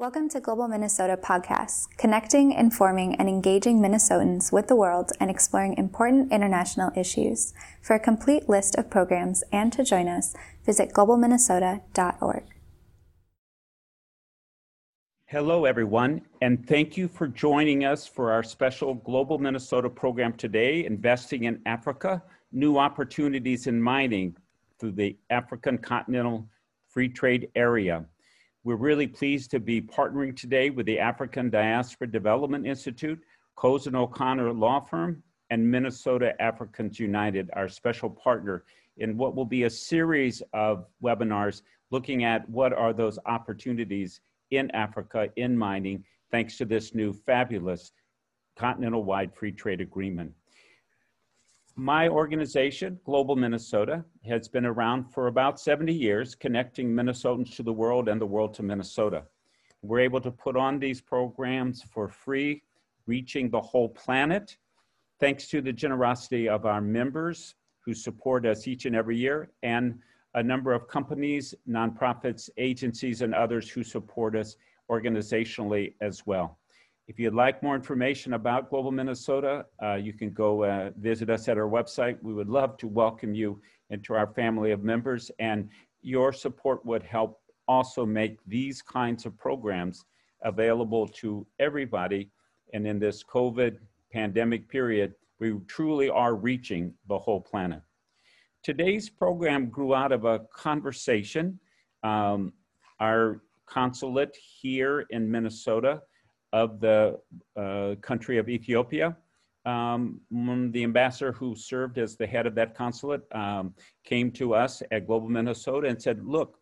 Welcome to Global Minnesota Podcasts, connecting, informing, and engaging Minnesotans with the world and exploring important international issues. For a complete list of programs and to join us, visit globalminnesota.org. Hello, everyone, and thank you for joining us for our special Global Minnesota program today, Investing in Africa, New Opportunities in Mining through the African Continental Free Trade Area. We're really pleased to be partnering today with the African Diaspora Development Institute, Cozen O'Connor Law Firm, and Minnesota Africans United, our special partner, in what will be a series of webinars looking at what are those opportunities in Africa, in mining, thanks to this new fabulous continental-wide free trade agreement. My organization, Global Minnesota, has been around for about 70 years, connecting Minnesotans to the world and the world to Minnesota. We're able to put on these programs for free, reaching the whole planet, thanks to the generosity of our members who support us each and every year, and a number of companies, nonprofits, agencies, and others who support us organizationally as well. If you'd like more information about Global Minnesota, you can go visit us at our website. We would love to welcome you into our family of members, and your support would help also make these kinds of programs available to everybody. And in this COVID pandemic period, we truly are reaching the whole planet. Today's program grew out of a conversation. Our consulate here in Minnesota of the country of Ethiopia, the ambassador who served as the head of that consulate came to us at Global Minnesota and said, look,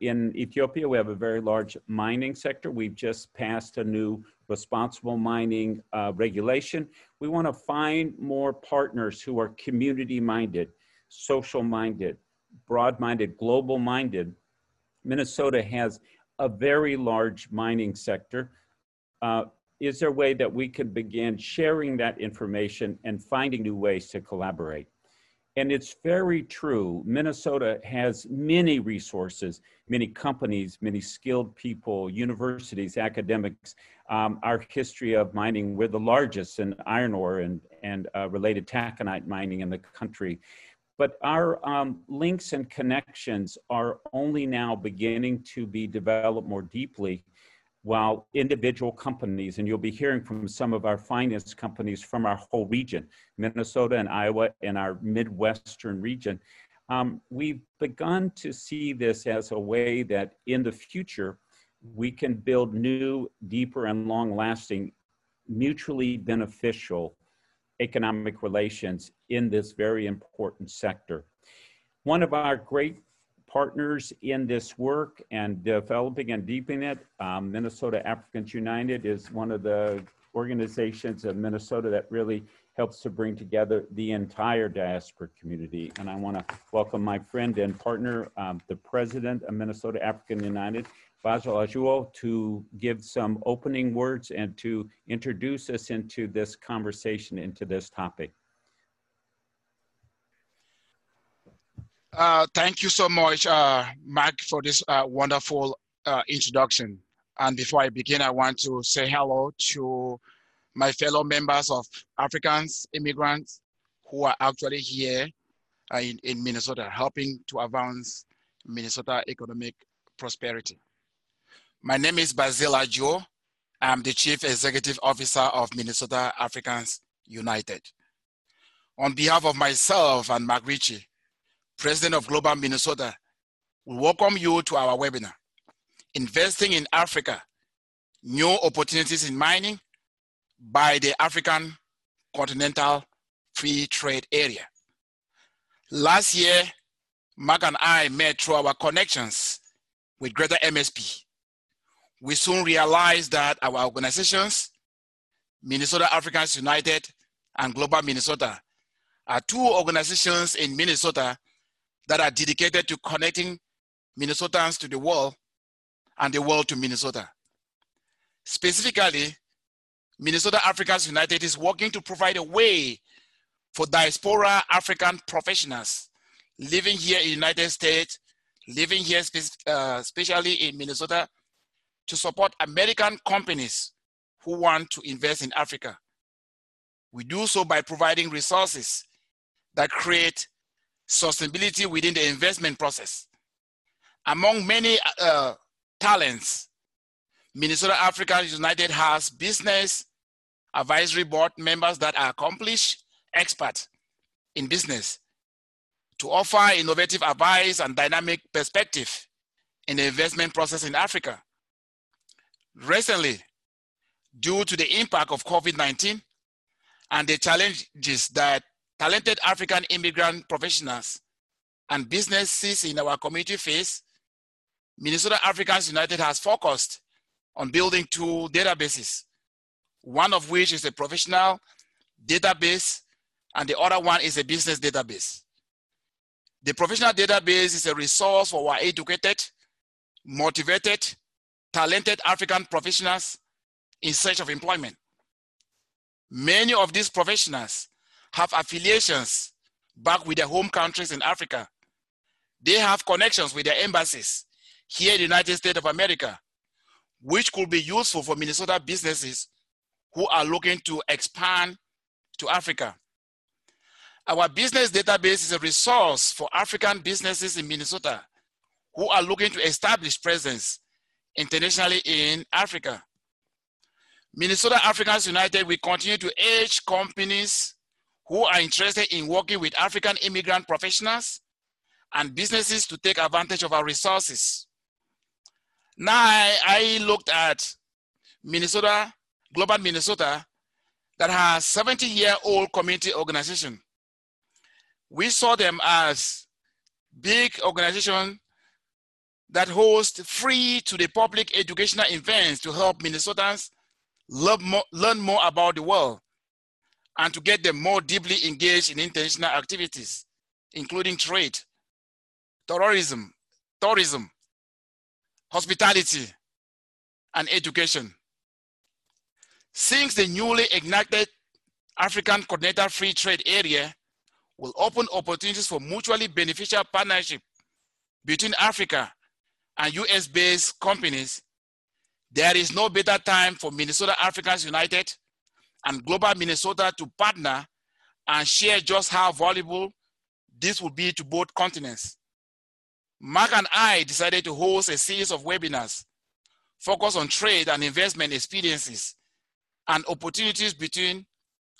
in Ethiopia, we have a very large mining sector. We've just passed a new responsible mining regulation. We want to find more partners who are community-minded, social-minded, broad-minded, global-minded. Minnesota has a very large mining sector. Is there a way that we can begin sharing that information and finding new ways to collaborate? And it's very true. Minnesota has many resources, many companies, many skilled people, universities, academics. Our history of mining, we're the largest in iron ore and related taconite mining in the country. But our links and connections are only now beginning to be developed more deeply, while individual companies, and you'll be hearing from some of our finance companies from our whole region, Minnesota and Iowa and our Midwestern region, we've begun to see this as a way that in the future, we can build new, deeper and long-lasting, mutually beneficial economic relations in this very important sector. One of our great partners in this work and developing and deepening it, Minnesota Africans United is one of the organizations of Minnesota that really helps to bring together the entire diaspora community. And I want to welcome my friend and partner, the president of Minnesota African United, Basil Ajuol, to give some opening words and to introduce us into this conversation, into this topic. Thank you so much, Mark, for this wonderful introduction. And before I begin, I want to say hello to my fellow members of Africans, immigrants, who are actually here in Minnesota, helping to advance Minnesota economic prosperity. My name is Basil Ajuol. I'm the Chief Executive Officer of Minnesota Africans United. On behalf of myself and Mark Ritchie, President of Global Minnesota, we welcome you to our webinar, Investing in Africa, New Opportunities in Mining by the African Continental Free Trade Area. Last year, Mark and I met through our connections with Greater MSP. We soon realized that our organizations, Minnesota Africans United and Global Minnesota, are two organizations in Minnesota that are dedicated to connecting Minnesotans to the world and the world to Minnesota. Specifically, Minnesota Africans United is working to provide a way for diaspora African professionals living here in the United States, living here especially in Minnesota, to support American companies who want to invest in Africa. We do so by providing resources that create sustainability within the investment process. Among many talents, Minnesota Africans United has business advisory board members that are accomplished experts in business to offer innovative advice and dynamic perspective in the investment process in Africa. Recently, due to the impact of COVID-19 and the challenges that talented African immigrant professionals and businesses in our community face, Minnesota Africans United has focused on building two databases, one of which is a professional database and the other one is a business database. The professional database is a resource for our educated, motivated, talented African professionals in search of employment. Many of these professionals have affiliations back with their home countries in Africa. They have connections with their embassies here in the United States of America, which could be useful for Minnesota businesses who are looking to expand to Africa. Our business database is a resource for African businesses in Minnesota who are looking to establish presence internationally in Africa. Minnesota Africans United will continue to urge companies who are interested in working with African immigrant professionals and businesses to take advantage of our resources. Now I looked at Minnesota, Global Minnesota, that has a 70-year-old community organization. We saw them as big organization that host free to the public educational events to help Minnesotans learn more about the world and to get them more deeply engaged in international activities, including trade, tourism, hospitality, and education. Since the newly ignited African Continental Free Trade Area will open opportunities for mutually beneficial partnership between Africa and US-based companies, there is no better time for Minnesota Africans United and Global Minnesota to partner and share just how valuable this will be to both continents. Mark and I decided to host a series of webinars focused on trade and investment experiences and opportunities between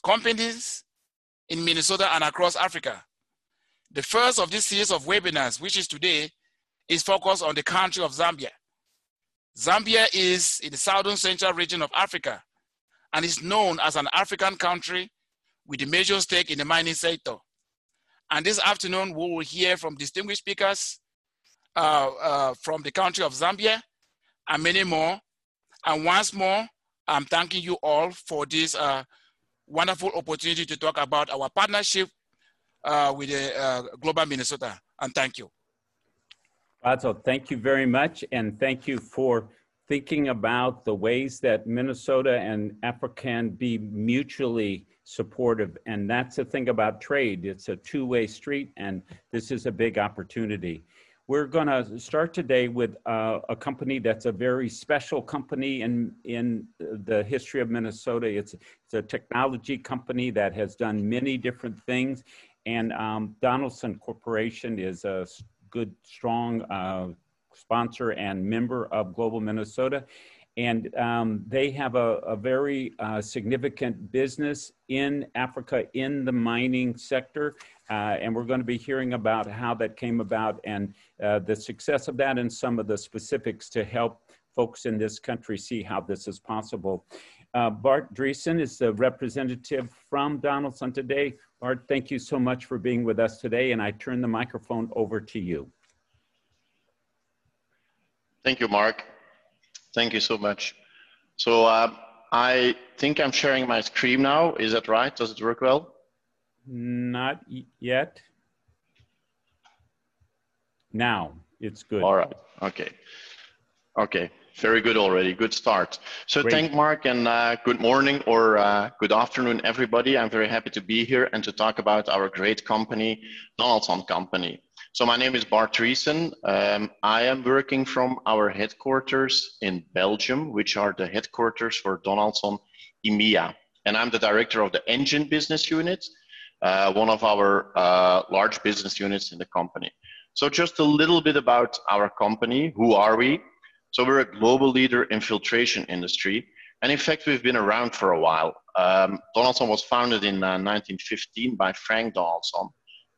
companies in Minnesota and across Africa. The first of this series of webinars, which is today, is focused on the country of Zambia. Zambia is in the southern central region of Africa and is known as an African country with a major stake in the mining sector. And this afternoon, we will hear from distinguished speakers from the country of Zambia and many more. And once more, I'm thanking you all for this wonderful opportunity to talk about our partnership with Global Minnesota, and thank you. Basil, thank you very much, and thank you for thinking about the ways that Minnesota and Africa can be mutually supportive. And that's the thing about trade. It's a two-way street, and this is a big opportunity. We're going to start today with a company that's a very special company in the history of Minnesota. It's a technology company that has done many different things. And Donaldson Corporation is a good, strong sponsor and member of Global Minnesota. And they have a very significant business in Africa in the mining sector. And we're going to be hearing about how that came about and the success of that and some of the specifics to help folks in this country see how this is possible. Bart Dreesen is the representative from Donaldson today. Bart, thank you so much for being with us today, and I turn the microphone over to you. Thank you, Mark. Thank you so much. So I think I'm sharing my screen now. Is that right? Does it work well? Not yet. Now it's good. All right. Okay. Okay. Very good already. Good start. So great. Thank Mark and good morning or good afternoon, everybody. I'm very happy to be here and to talk about our great company, Donaldson Company. So my name is Bart Dreesen. I am working from our headquarters in Belgium, which are the headquarters for Donaldson EMEA. And I'm the director of the engine business unit, one of our large business units in the company. So just a little bit about our company. Who are we? So we're a global leader in filtration industry. And in fact, we've been around for a while. Donaldson was founded in 1915 by Frank Donaldson.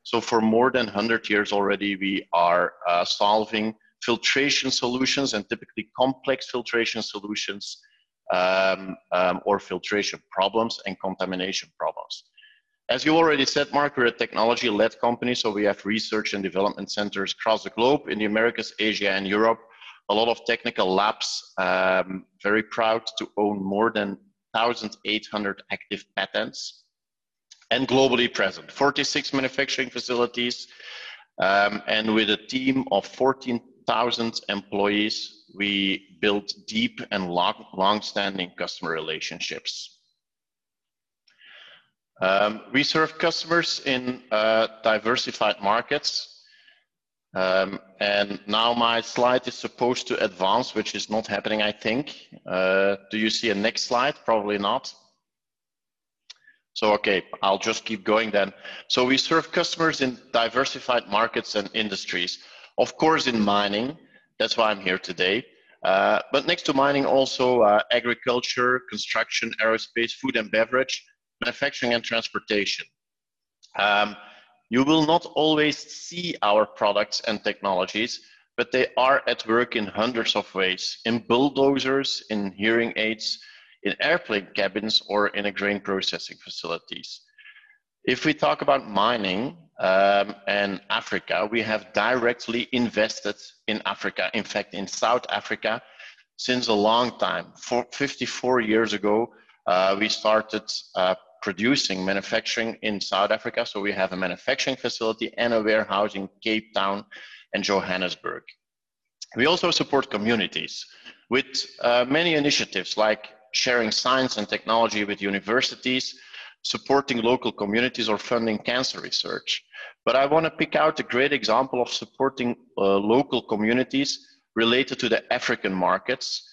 So for more than 100 years already, we are solving filtration solutions, and typically complex filtration solutions or filtration problems and contamination problems. As you already said, Mark, we're a technology-led company, so we have research and development centers across the globe in the Americas, Asia, and Europe. A lot of technical labs, very proud to own more than 1,800 active patents. And globally present, 46 manufacturing facilities, and with a team of 14,000 employees, we built deep and long-standing customer relationships. We serve customers in diversified markets, and now my slide is supposed to advance, which is not happening, I think. Do you see a next slide? Probably not. So, okay, I'll just keep going then. So we serve customers in diversified markets and industries. Of course, in mining, that's why I'm here today. But next to mining, also agriculture, construction, aerospace, food and beverage, manufacturing and transportation. You will not always see our products and technologies, but they are at work in hundreds of ways, in bulldozers, in hearing aids, in airplane cabins, or in a grain processing facilities. If we talk about mining and Africa, we have directly invested in Africa, in fact, in South Africa, since a long time. 54 years ago, we started manufacturing in South Africa. So we have a manufacturing facility and a warehouse in Cape Town and Johannesburg. We also support communities with many initiatives like sharing science and technology with universities, supporting local communities, or funding cancer research. But I want to pick out a great example of supporting local communities related to the African markets,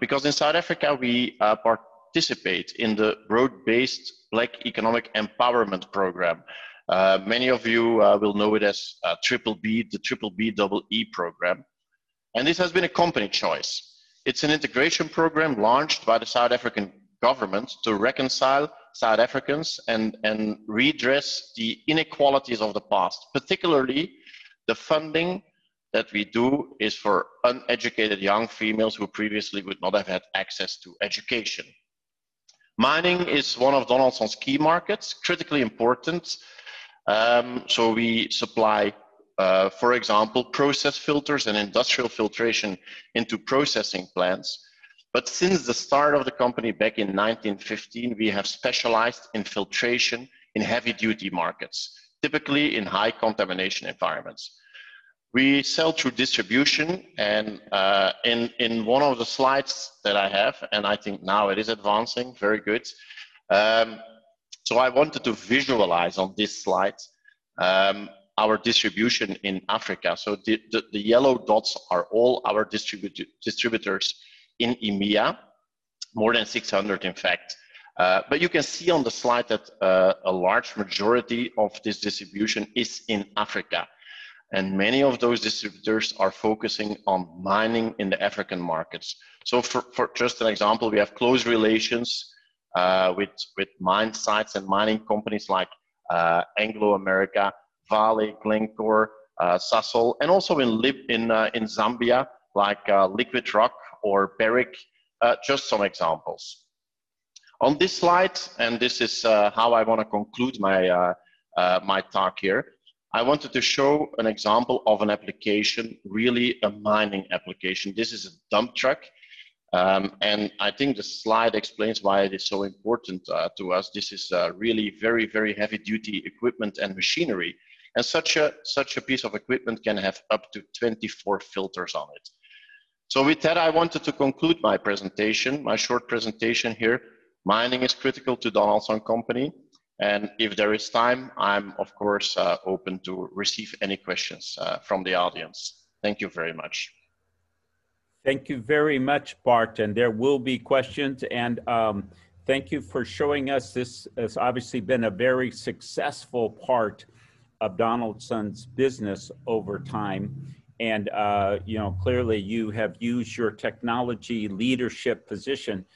because in South Africa, we participate in the broad-based Black Economic Empowerment Program. Many of you will know it as BBBE, the BBBEE program. And this has been a company choice. It's an integration program launched by the South African government to reconcile South Africans and redress the inequalities of the past. Particularly, the funding that we do is for uneducated young females who previously would not have had access to education. Mining is one of Donaldson's key markets, critically important. So we supply for example, process filters and industrial filtration into processing plants. But since the start of the company back in 1915, we have specialized in filtration in heavy-duty markets, typically in high contamination environments. We sell through distribution, and in one of the slides that I have, and I think now it is advancing, very good. So I wanted to visualize on this slide our distribution in Africa. So the yellow dots are all our distributors in EMEA, more than 600 in fact. But you can see on the slide that a large majority of this distribution is in Africa. And many of those distributors are focusing on mining in the African markets. So for just an example, we have close relations with mine sites and mining companies like Anglo America, Vale, Glencore, Sasol, and also in Zambia, like Liquid Rock or Barrick, just some examples. On this slide, and this is how I want to conclude my, my talk here, I wanted to show an example of an application, really a mining application. This is a dump truck, and I think the slide explains why it is so important to us. This is really very, very heavy-duty equipment and machinery. And such a piece of equipment can have up to 24 filters on it. So with that, I wanted to conclude my presentation, my short presentation here. Mining is critical to Donaldson Company. And if there is time, I'm of course open to receive any questions from the audience. Thank you very much. Thank you very much, Bart. And there will be questions. And thank you for showing us. This has obviously been a very successful part of Donaldson's business over time. And you know, clearly you have used your technology leadership position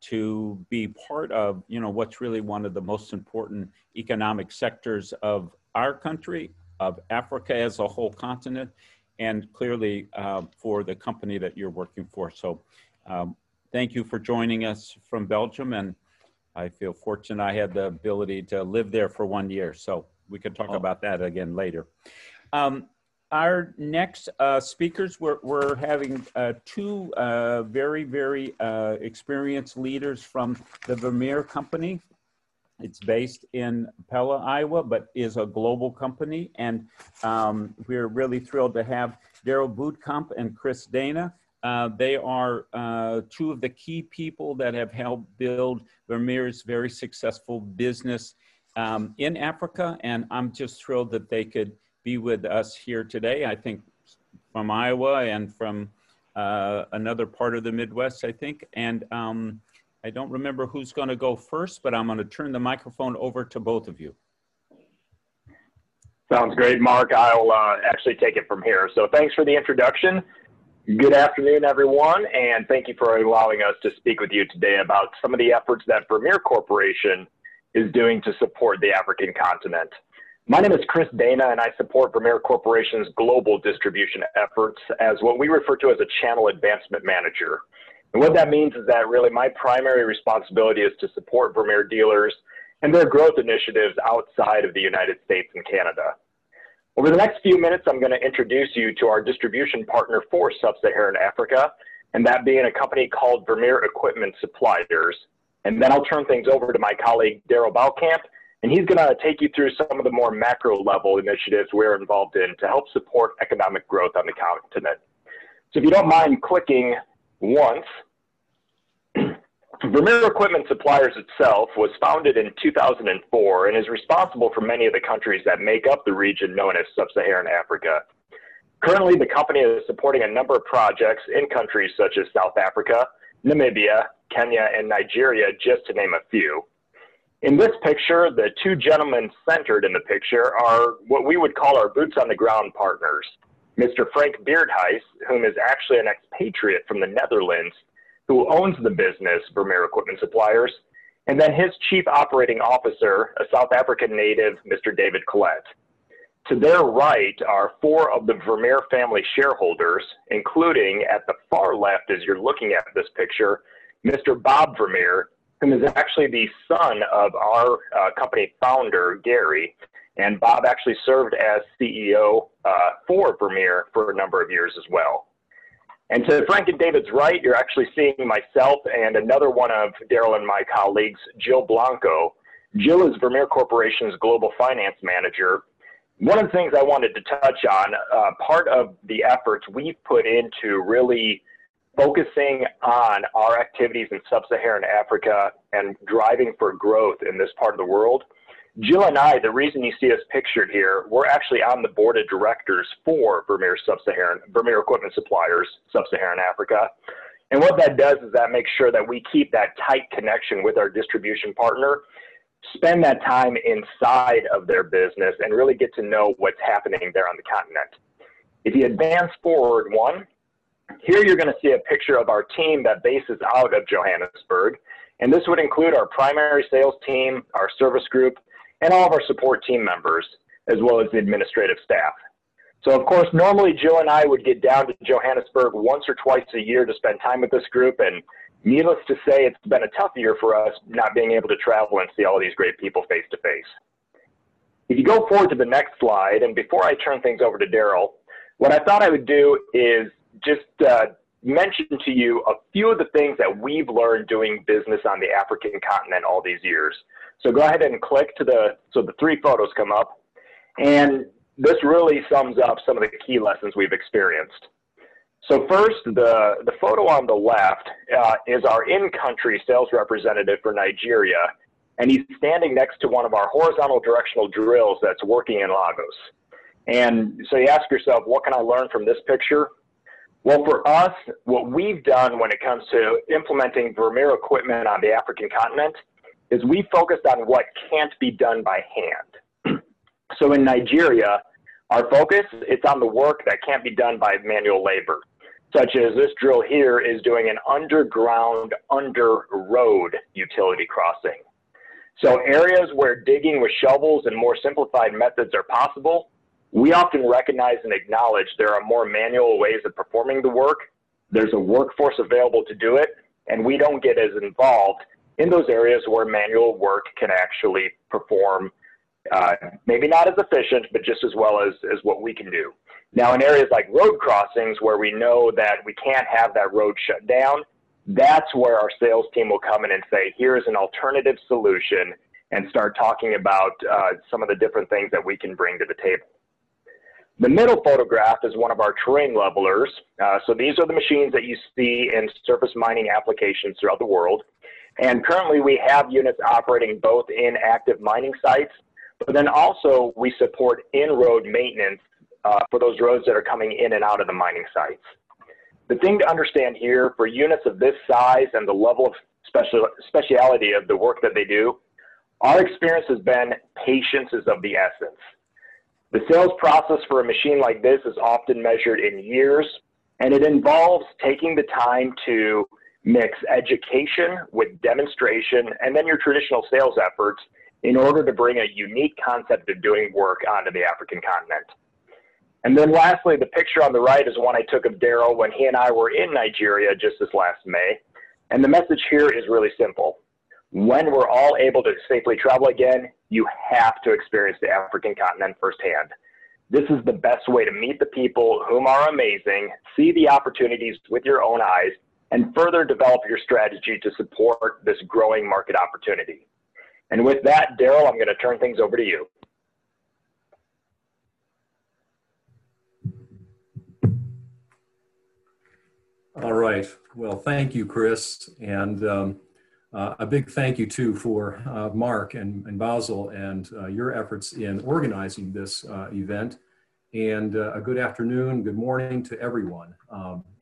to be part of, you know, what's really one of the most important economic sectors of our country, of Africa as a whole continent, and clearly for the company that you're working for. So thank you for joining us from Belgium. And I feel fortunate I had the ability to live there for 1 year. So we can talk about that again later. Our next speakers, we're having two very, very experienced leaders from the Vermeer company. It's based in Pella, Iowa, but is a global company. And we're really thrilled to have Daryl Baukamp and Chris Dana. They are two of the key people that have helped build Vermeer's very successful business in Africa. And I'm just thrilled that they could be with us here today. I think from Iowa and from another part of the Midwest, I think. And I don't remember who's going to go first, but I'm going to turn the microphone over to both of you. Sounds great, Mark. I'll actually take it from here. So thanks for the introduction. Good afternoon, everyone, and thank you for allowing us to speak with you today about some of the efforts that Vermeer Corporation is doing to support the African continent. My name is Chris Dana, and I support Vermeer Corporation's global distribution efforts as what we refer to as a channel advancement manager. And what that means is that really my primary responsibility is to support Vermeer dealers and their growth initiatives outside of the United States and Canada. Over the next few minutes, I'm going to introduce you to our distribution partner for Sub-Saharan Africa, and that being a company called Vermeer Equipment Suppliers. And then I'll turn things over to my colleague, Daryl Baukamp, and he's going to take you through some of the more macro level initiatives we're involved in to help support economic growth on the continent. So if you don't mind clicking once, Vermeer Equipment Suppliers itself was founded in 2004 and is responsible for many of the countries that make up the region known as Sub-Saharan Africa. Currently, the company is supporting a number of projects in countries such as South Africa, Namibia, Kenya, and Nigeria, just to name a few. In this picture, the two gentlemen centered in the picture are what we would call our boots on the ground partners. Mr. Frank Beardheis, whom is actually an expatriate from the Netherlands, who owns the business Vermeer Equipment Suppliers, and then his chief operating officer, a South African native, Mr. David Collette. To their right are four of the Vermeer family shareholders, including at the far left as you're looking at this picture, Mr. Bob Vermeer, who is actually the son of our company founder, Gary, and Bob actually served as CEO for Vermeer for a number of years as well. And to Frank and David's right, you're actually seeing myself and another one of Daryl and my colleagues, Jill Blanco. Jill is Vermeer Corporation's Global Finance Manager. One of the things I wanted to touch on, part of the efforts we've put into really focusing on our activities in Sub-Saharan Africa and driving for growth in this part of the world. Jill and I, the reason you see us pictured here, we're actually on the board of directors for Vermeer Equipment Suppliers, Sub-Saharan Africa. And what that does is that makes sure that we keep that tight connection with our distribution partner, spend that time inside of their business, and really get to know what's happening there on the continent. If you advance forward one, here you're going to see a picture of our team that bases out of Johannesburg, and this would include our primary sales team, our service group, and all of our support team members, as well as the administrative staff. So of course, normally Jill and I would get down to Johannesburg once or twice a year to spend time with this group, and needless to say, it's been a tough year for us not being able to travel and see all these great people face to face. If you go forward to the next slide, and before I turn things over to Daryl, what I thought I would do is just mention to you a few of the things that we've learned doing business on the African continent all these years. So go ahead and click to so the three photos come up, and this really sums up some of the key lessons we've experienced. So first, the photo on the left is our in-country sales representative for Nigeria, and he's standing next to one of our horizontal directional drills that's working in Lagos. And so you ask yourself, what can I learn from this picture? Well, for us, what we've done when it comes to implementing Vermeer equipment on the African continent is we focused on what can't be done by hand. So in Nigeria, our focus, it's on the work that can't be done by manual labor, such as this drill here is doing an underground, under road utility crossing. So areas where digging with shovels and more simplified methods are possible, we often recognize and acknowledge there are more manual ways of performing the work. There's a workforce available to do it, and we don't get as involved in those areas where manual work can actually perform, maybe not as efficient, but just as well as what we can do. Now, in areas like road crossings where we know that we can't have that road shut down, that's where our sales team will come in and say, here's an alternative solution, and start talking about some of the different things that we can bring to the table. The middle photograph is one of our terrain levelers. So these are the machines that you see in surface mining applications throughout the world. And currently we have units operating both in active mining sites, but then also we support in-road maintenance for those roads that are coming in and out of the mining sites. The thing to understand here, for units of this size and the level of speciality of the work that they do, our experience has been patience is of the essence. The sales process for a machine like this is often measured in years, and it involves taking the time to mix education with demonstration and then your traditional sales efforts in order to bring a unique concept of doing work onto the African continent. And then lastly, the picture on the right is one I took of Daryl when he and I were in Nigeria just this last May. And the message here is really simple. When we're all able to safely travel again, you have to experience the African continent firsthand. This is the best way to meet the people whom are amazing, see the opportunities with your own eyes, and further develop your strategy to support this growing market opportunity. And with that, Daryl, I'm going to turn things over to you. All right. Well, thank you, Chris. And a big thank you, too, for Mark and Basil and your efforts in organizing this event. And a good afternoon, good morning to everyone.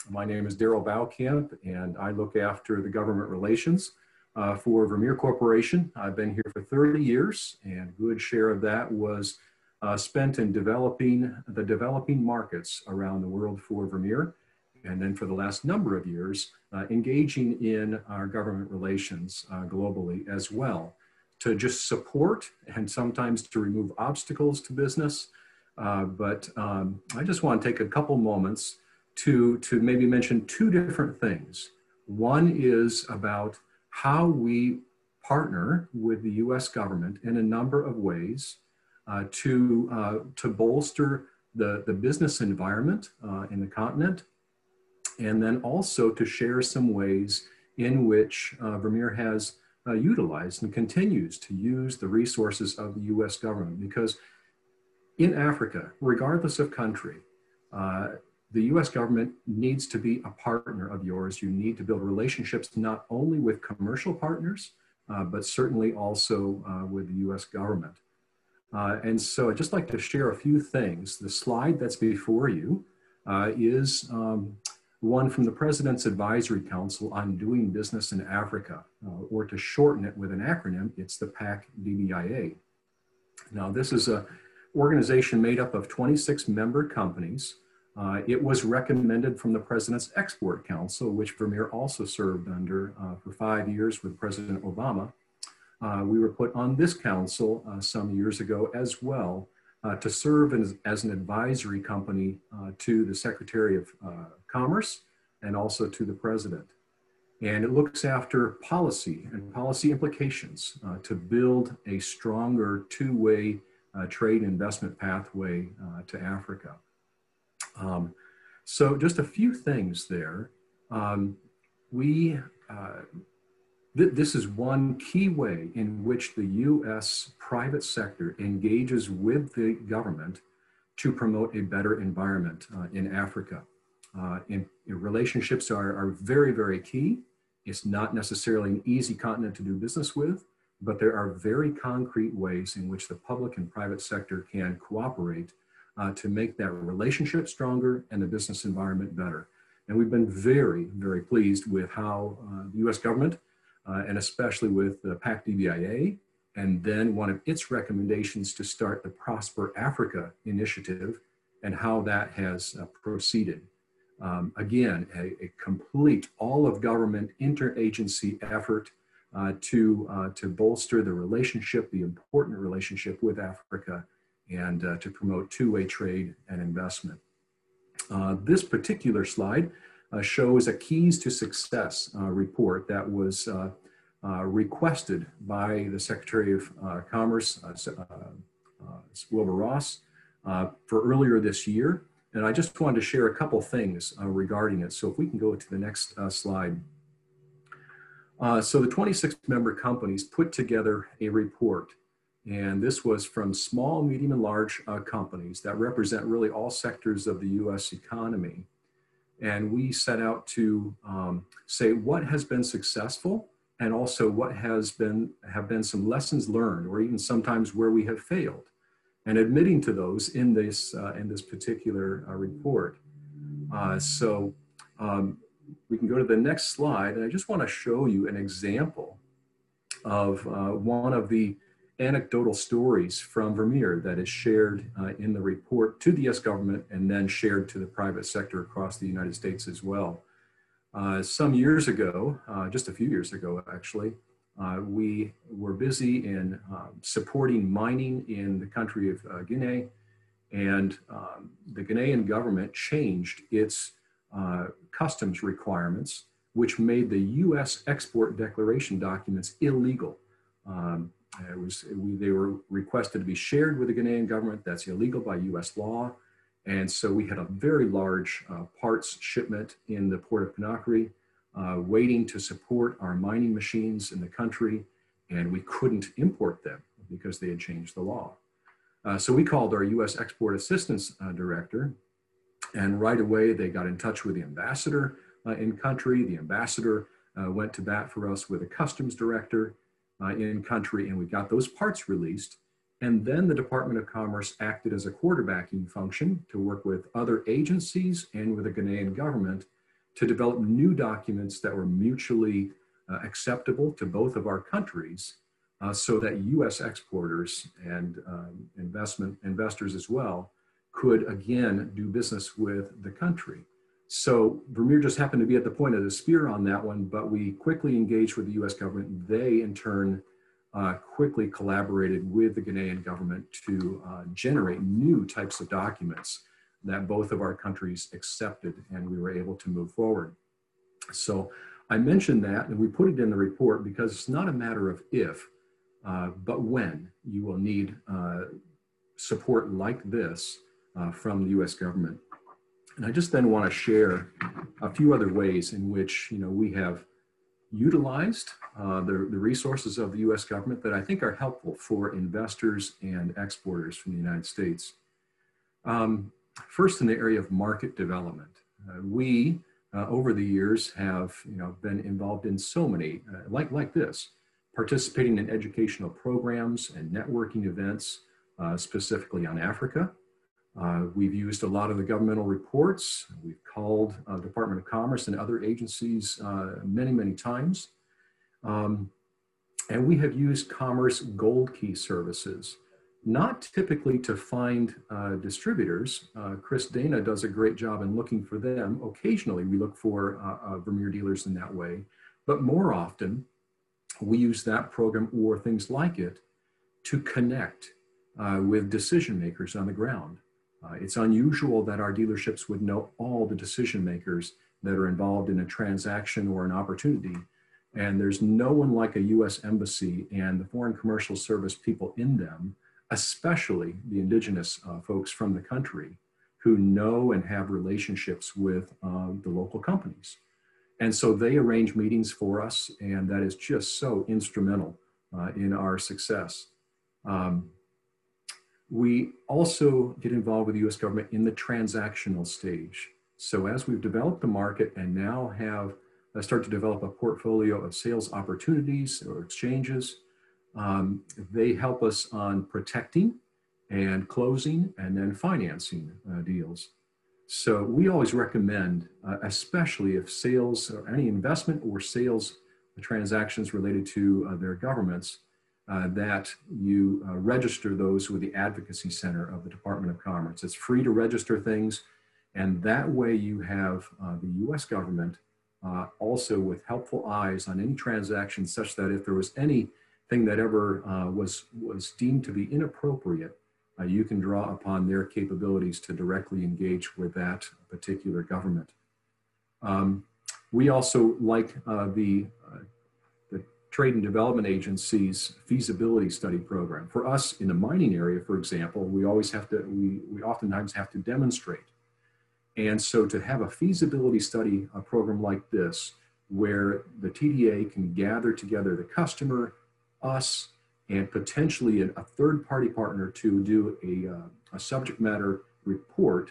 My name is Daryl Baukamp, and I look after the government relations for Vermeer Corporation. I've been here for 30 years, and a good share of that was spent in developing markets around the world for Vermeer. And then for the last number of years, engaging in our government relations globally as well, to just support and sometimes to remove obstacles to business. But I just want to take a couple moments to maybe mention two different things. One is about how we partner with the U.S. government in a number of ways to bolster the business environment in the continent, and then also to share some ways in which Vermeer has utilized and continues to use the resources of the U.S. government. Because in Africa, regardless of country, the U.S. government needs to be a partner of yours. You need to build relationships not only with commercial partners, but certainly also with the U.S. government. And so I'd just like to share a few things. The slide that's before you is one from the President's Advisory Council on Doing Business in Africa, or to shorten it with an acronym, it's the PAC-DBIA. Now, this is an organization made up of 26 member companies. It was recommended from the President's Export Council, which Vermeer also served under for 5 years with President Obama. We were put on this council some years ago as well to serve as an advisory company to the Secretary of Commerce and also to the President. And it looks after policy and policy implications to build a stronger two-way trade investment pathway to Africa. So just a few things there. This is one key way in which the U.S. private sector engages with the government to promote a better environment in Africa. Relationships are very, very key. It's not necessarily an easy continent to do business with, but there are very concrete ways in which the public and private sector can cooperate to make that relationship stronger and the business environment better. And we've been very, very pleased with how the U.S. government, and especially with the PAC-DBIA, and then one of its recommendations to start the Prosper Africa initiative, and how that has proceeded. Again, a complete all of government interagency effort to bolster the relationship, the important relationship with Africa, and to promote two-way trade and investment. This particular slide shows a Keys to Success report that was requested by the Secretary of Commerce, Wilbur Ross, for earlier this year. And I just wanted to share a couple things regarding it. So if we can go to the next slide. So the 26 member companies put together a report, and this was from small, medium, and large companies that represent really all sectors of the U.S. economy. And we set out to say what has been successful, and also what have been some lessons learned, or even sometimes where we have failed, and admitting to those in this particular report. So we can go to the next slide, and I just want to show you an example of one of the anecdotal stories from Vermeer that is shared in the report to the U.S. government and then shared to the private sector across the United States as well. Some years ago, just a few years ago actually, we were busy in supporting mining in the country of Guinea, and the Ghanaian government changed its customs requirements, which made the U.S. export declaration documents illegal. They were requested to be shared with the Ghanaian government. That's illegal by U.S. law. And so we had a very large parts shipment in the Port of Conakry, waiting to support our mining machines in the country, and we couldn't import them because they had changed the law. So we called our U.S. Export Assistance Director, and right away they got in touch with the ambassador in country. The ambassador went to bat for us with a customs director in country, and we got those parts released. And then the Department of Commerce acted as a quarterbacking function to work with other agencies and with the Ghanaian government to develop new documents that were mutually acceptable to both of our countries, so that U.S. exporters and investors as well could again do business with the country. So Vermeer just happened to be at the point of the spear on that one, but we quickly engaged with the U.S. government. They in turn quickly collaborated with the Ghanaian government to generate new types of documents that both of our countries accepted, and we were able to move forward. So I mentioned that, and we put it in the report because it's not a matter of if, but when you will need support like this from the U.S. government. And I just then want to share a few other ways in which, you know, we have utilized the resources of the U.S. government that I think are helpful for investors and exporters from the United States. First, in the area of market development, we over the years have, you know, been involved in so many like this, participating in educational programs and networking events specifically on Africa. We've used a lot of the governmental reports. We've called Department of Commerce and other agencies many, many times. And we have used Commerce Gold Key services, not typically to find distributors. Chris Dana does a great job in looking for them. Occasionally we look for Vermeer dealers in that way, but more often we use that program or things like it to connect with decision makers on the ground. It's unusual that our dealerships would know all the decision makers that are involved in a transaction or an opportunity. And there's no one like a U.S. embassy and the Foreign Commercial Service people in them, especially the indigenous folks from the country who know and have relationships with the local companies. And so they arrange meetings for us, and that is just so instrumental in our success. We also get involved with the U.S. government in the transactional stage. So as we've developed the market and now have start to develop a portfolio of sales opportunities or exchanges, They help us on protecting and closing and then financing deals. So we always recommend, especially if sales or any investment or sales transactions related to their governments, that you register those with the Advocacy Center of the Department of Commerce. It's free to register things, and that way you have the U.S. government also with helpful eyes on any transaction, such that if there was anything that ever was deemed to be inappropriate, you can draw upon their capabilities to directly engage with that particular government. We also like the Trade and Development Agency's feasibility study program. For us in the mining area, for example, we always have to, we oftentimes have to demonstrate. And so to have a feasibility study program like this, where the TDA can gather together the customer, us, and potentially a third-party partner to do a subject matter report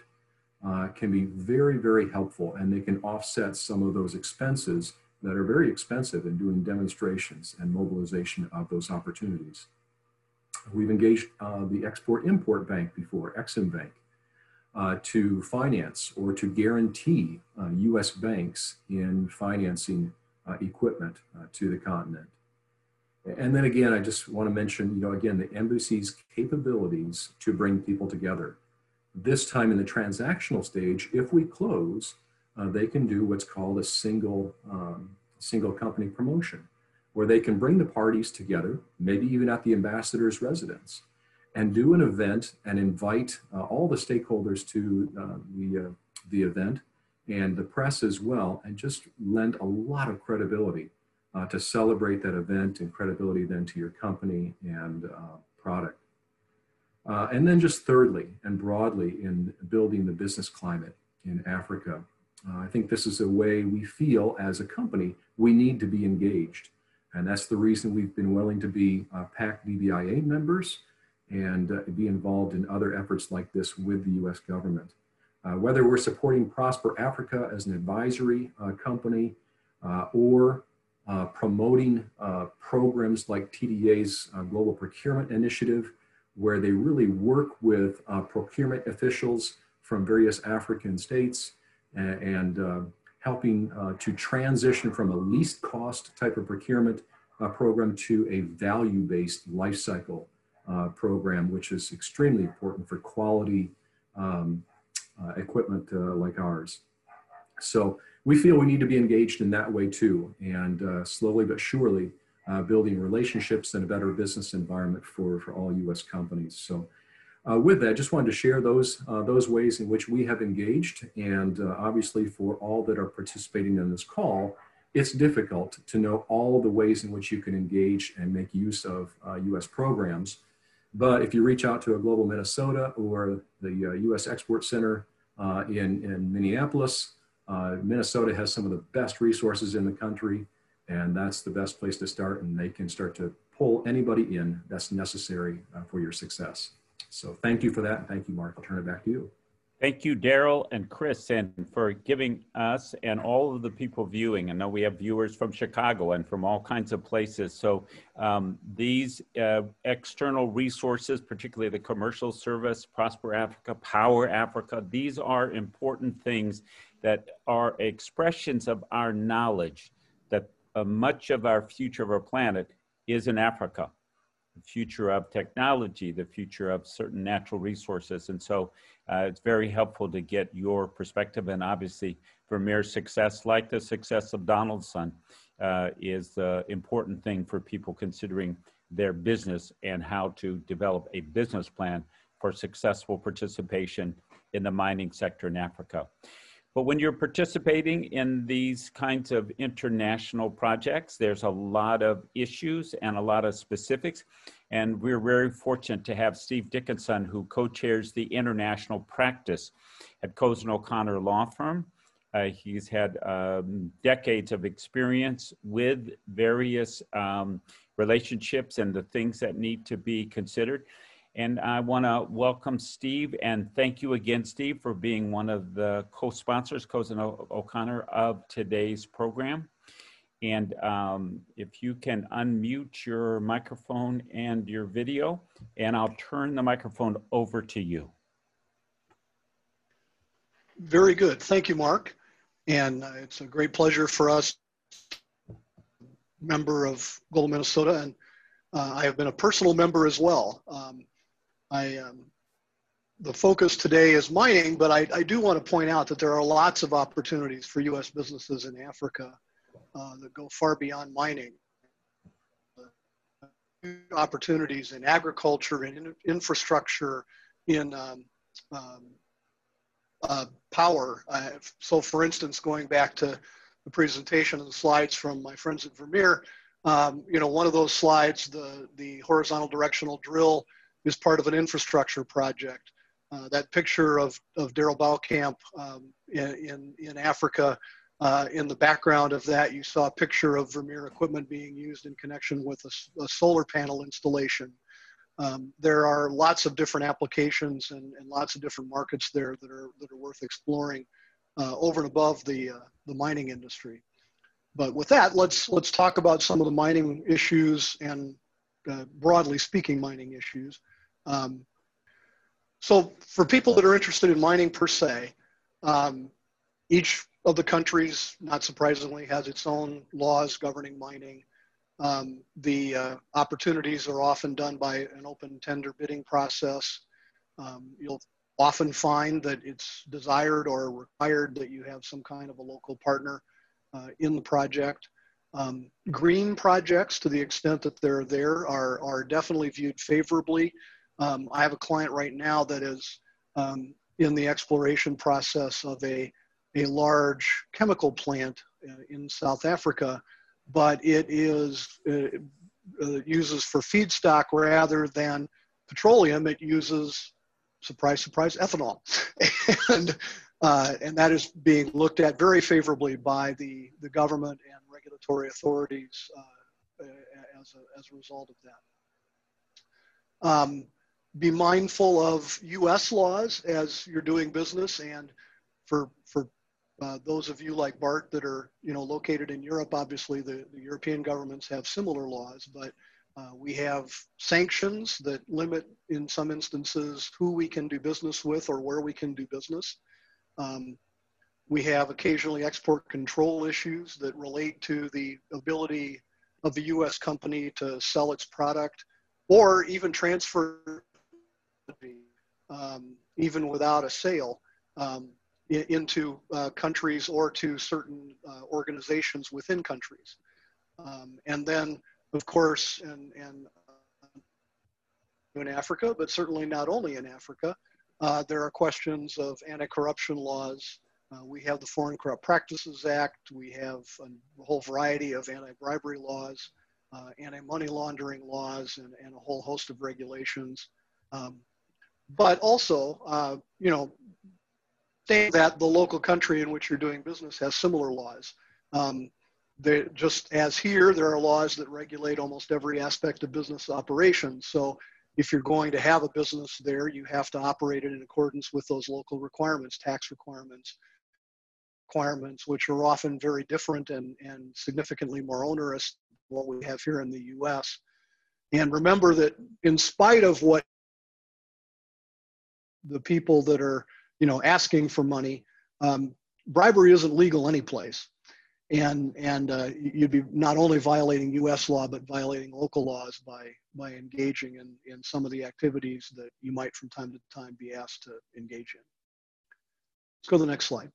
can be very, very helpful, and they can offset some of those expenses that are very expensive in doing demonstrations and mobilization of those opportunities. We've engaged the Export-Import Bank before, Ex-Im Bank, to finance or to guarantee U.S. banks in financing equipment to the continent. And then again, I just want to mention, you know, again, the embassy's capabilities to bring people together. This time in the transactional stage, if we close, they can do what's called a single company promotion, where they can bring the parties together, maybe even at the ambassador's residence, and do an event and invite all the stakeholders to the event and the press as well, and just lend a lot of credibility to celebrate that event and credibility then to your company and product. And then just thirdly and broadly in building the business climate in Africa. I think this is a way we feel as a company we need to be engaged. And that's the reason we've been willing to be PAC-DBIA members and be involved in other efforts like this with the US government. Whether we're supporting Prosper Africa as an advisory company or promoting programs like TDA's Global Procurement Initiative, where they really work with procurement officials from various African states and helping to transition from a least cost type of procurement program to a value-based life cycle program, which is extremely important for quality equipment like ours. So we feel we need to be engaged in that way too, and slowly but surely building relationships and a better business environment for all US companies. So with that, I just wanted to share those ways in which we have engaged, and obviously for all that are participating in this call, it's difficult to know all the ways in which you can engage and make use of US programs. But if you reach out to a Global Minnesota or the US Export Center in Minneapolis, Minnesota has some of the best resources in the country, and that's the best place to start, and they can start to pull anybody in that's necessary for your success. So thank you for that, and thank you, Mark. I'll turn it back to you. Thank you, Daryl and Chris, and for giving us and all of the people viewing. I know we have viewers from Chicago and from all kinds of places. So these external resources, particularly the Commercial Service, Prosper Africa, Power Africa, these are important things that are expressions of our knowledge that much of our future of our planet is in Africa. The future of technology, the future of certain natural resources. And so it's very helpful to get your perspective, and obviously Vermeer's success, like the success of Donaldson, is the important thing for people considering their business and how to develop a business plan for successful participation in the mining sector in Africa. But when you're participating in these kinds of international projects, there's a lot of issues and a lot of specifics. And we're very fortunate to have Steve Dickinson, who co-chairs the international practice at Cozen O'Connor Law Firm. He's had decades of experience with various relationships and the things that need to be considered. And I want to welcome Steve, and thank you again, Steve, for being one of the co-sponsors, Cozen O'Connor, of today's program. And if you can unmute your microphone and your video, and I'll turn the microphone over to you. Very good. Thank you, Mark. And it's a great pleasure for us, member of Global Minnesota, and I have been a personal member as well. The focus today is mining, but I do want to point out that there are lots of opportunities for U.S. businesses in Africa that go far beyond mining. Opportunities in agriculture and infrastructure, in power. So for instance, going back to the presentation and the slides from my friends at Vermeer, you know, one of those slides, the horizontal directional drill is part of an infrastructure project. That picture of Daryl Baukamp in Africa, in the background of that, you saw a picture of Vermeer equipment being used in connection with a solar panel installation. There are lots of different applications and lots of different markets there that are worth exploring over and above the mining industry. But with that, let's talk about some of the mining issues and broadly speaking, mining issues. So for people that are interested in mining per se, each of the countries, not surprisingly, has its own laws governing mining. The opportunities are often done by an open tender bidding process. You'll often find that it's desired or required that you have some kind of a local partner in the project. Green projects, to the extent that they're there, are definitely viewed favorably. I have a client right now that is in the exploration process of a large chemical plant in South Africa, but it uses for feedstock rather than petroleum. It uses, surprise, surprise, ethanol. And that is being looked at very favorably by the government and regulatory authorities as a result of that. Be mindful of U.S. laws as you're doing business, and for those of you like Bart that are located in Europe, obviously the European governments have similar laws, but we have sanctions that limit in some instances who we can do business with or where we can do business. We have occasionally export control issues that relate to the ability of the U.S. company to sell its product or even transfer even without a sale into countries or to certain organizations within countries. And then, of course, in Africa, but certainly not only in Africa, there are questions of anti-corruption laws. We have the Foreign Corrupt Practices Act. We have a whole variety of anti-bribery laws, anti-money laundering laws, and a whole host of regulations. But also, saying that the local country in which you're doing business has similar laws. Just as here, there are laws that regulate almost every aspect of business operations. So if you're going to have a business there, you have to operate it in accordance with those local requirements, tax requirements, which are often very different and significantly more onerous than what we have here in the U.S. And remember that in spite of what the people that are asking for money, bribery isn't legal anyplace. And you'd be not only violating U.S. law, but violating local laws by engaging in some of the activities that you might from time to time be asked to engage in. Let's go to the next slide.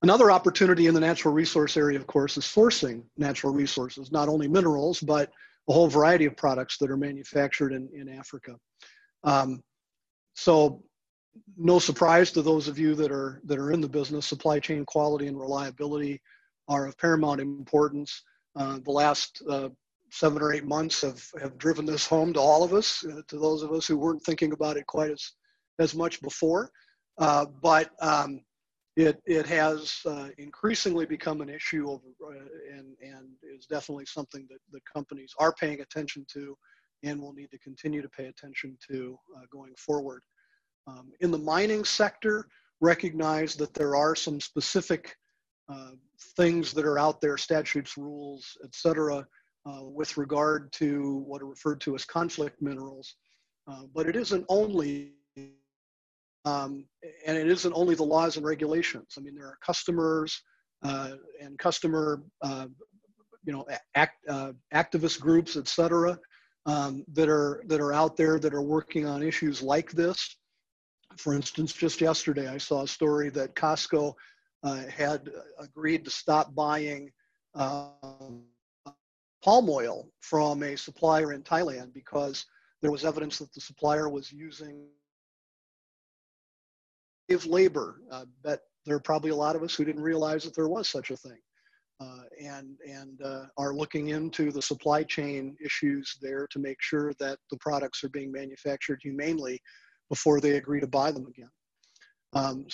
Another opportunity in the natural resource area, of course, is sourcing natural resources, not only minerals, but a whole variety of products that are manufactured in Africa. So, no surprise to those of you that are in the business, supply chain quality and reliability are of paramount importance. The last 7 or 8 months have driven this home to all of us, to those of us who weren't thinking about it quite as much before. But it has increasingly become an issue and is definitely something that companies are paying attention to and will need to continue to pay attention to going forward. In the mining sector, recognize that there are some specific things that are out there, statutes, rules, et cetera, with regard to what are referred to as conflict minerals. But it isn't only and it isn't only the laws and regulations. I mean, there are customers and customer activist groups, et cetera, that are out there that are working on issues like this. For instance, just yesterday I saw a story that Costco had agreed to stop buying palm oil from a supplier in Thailand because there was evidence that the supplier was using labor. I bet there are probably a lot of us who didn't realize that there was such a thing, and are looking into the supply chain issues there to make sure that the products are being manufactured humanely before they agree to buy them again.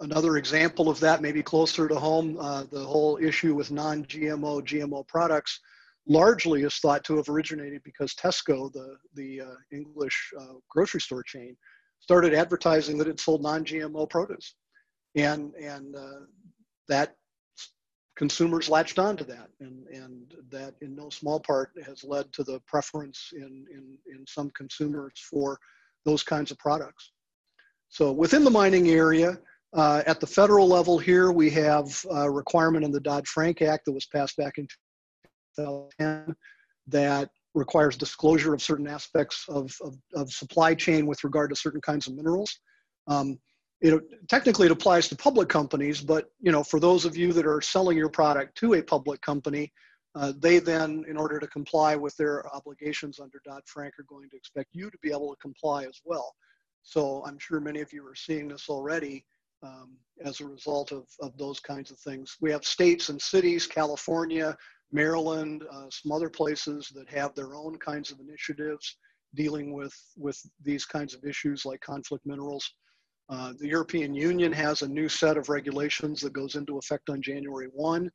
Another example of that, maybe closer to home, the whole issue with non-GMO, GMO products largely is thought to have originated because Tesco, the English grocery store chain, started advertising that it sold non-GMO produce. And that consumers latched onto that. And that in no small part has led to the preference in some consumers for those kinds of products. So within the mining area, at the federal level here, we have a requirement in the Dodd-Frank Act that was passed back in 2010 that requires disclosure of certain aspects of supply chain with regard to certain kinds of minerals. Technically, it applies to public companies, but for those of you that are selling your product to a public company, they then, in order to comply with their obligations under Dodd-Frank, are going to expect you to be able to comply as well. So I'm sure many of you are seeing this already. As a result of those kinds of things. We have states and cities, California, Maryland, some other places that have their own kinds of initiatives dealing with these kinds of issues like conflict minerals. The European Union has a new set of regulations that goes into effect on January 1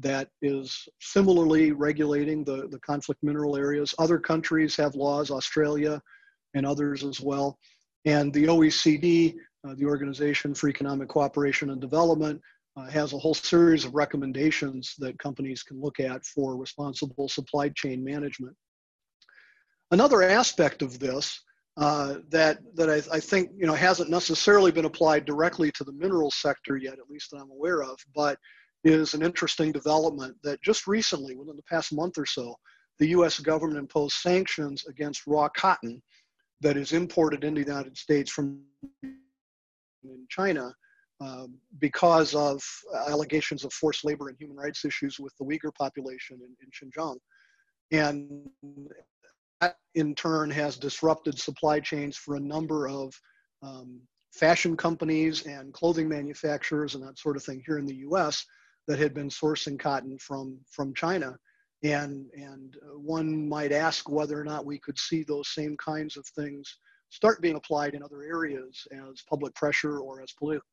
that is similarly regulating the conflict mineral areas. Other countries have laws, Australia and others as well. And the OECD, the Organization for Economic Cooperation and Development, has a whole series of recommendations that companies can look at for responsible supply chain management. Another aspect of this that I think hasn't necessarily been applied directly to the mineral sector yet, at least that I'm aware of, but is an interesting development that just recently, within the past month or so, the U.S. government imposed sanctions against raw cotton that is imported into the United States from China because of allegations of forced labor and human rights issues with the Uyghur population in Xinjiang. And that in turn has disrupted supply chains for a number of fashion companies and clothing manufacturers and that sort of thing here in the US that had been sourcing cotton from China. And one might ask whether or not we could see those same kinds of things start being applied in other areas as public pressure or as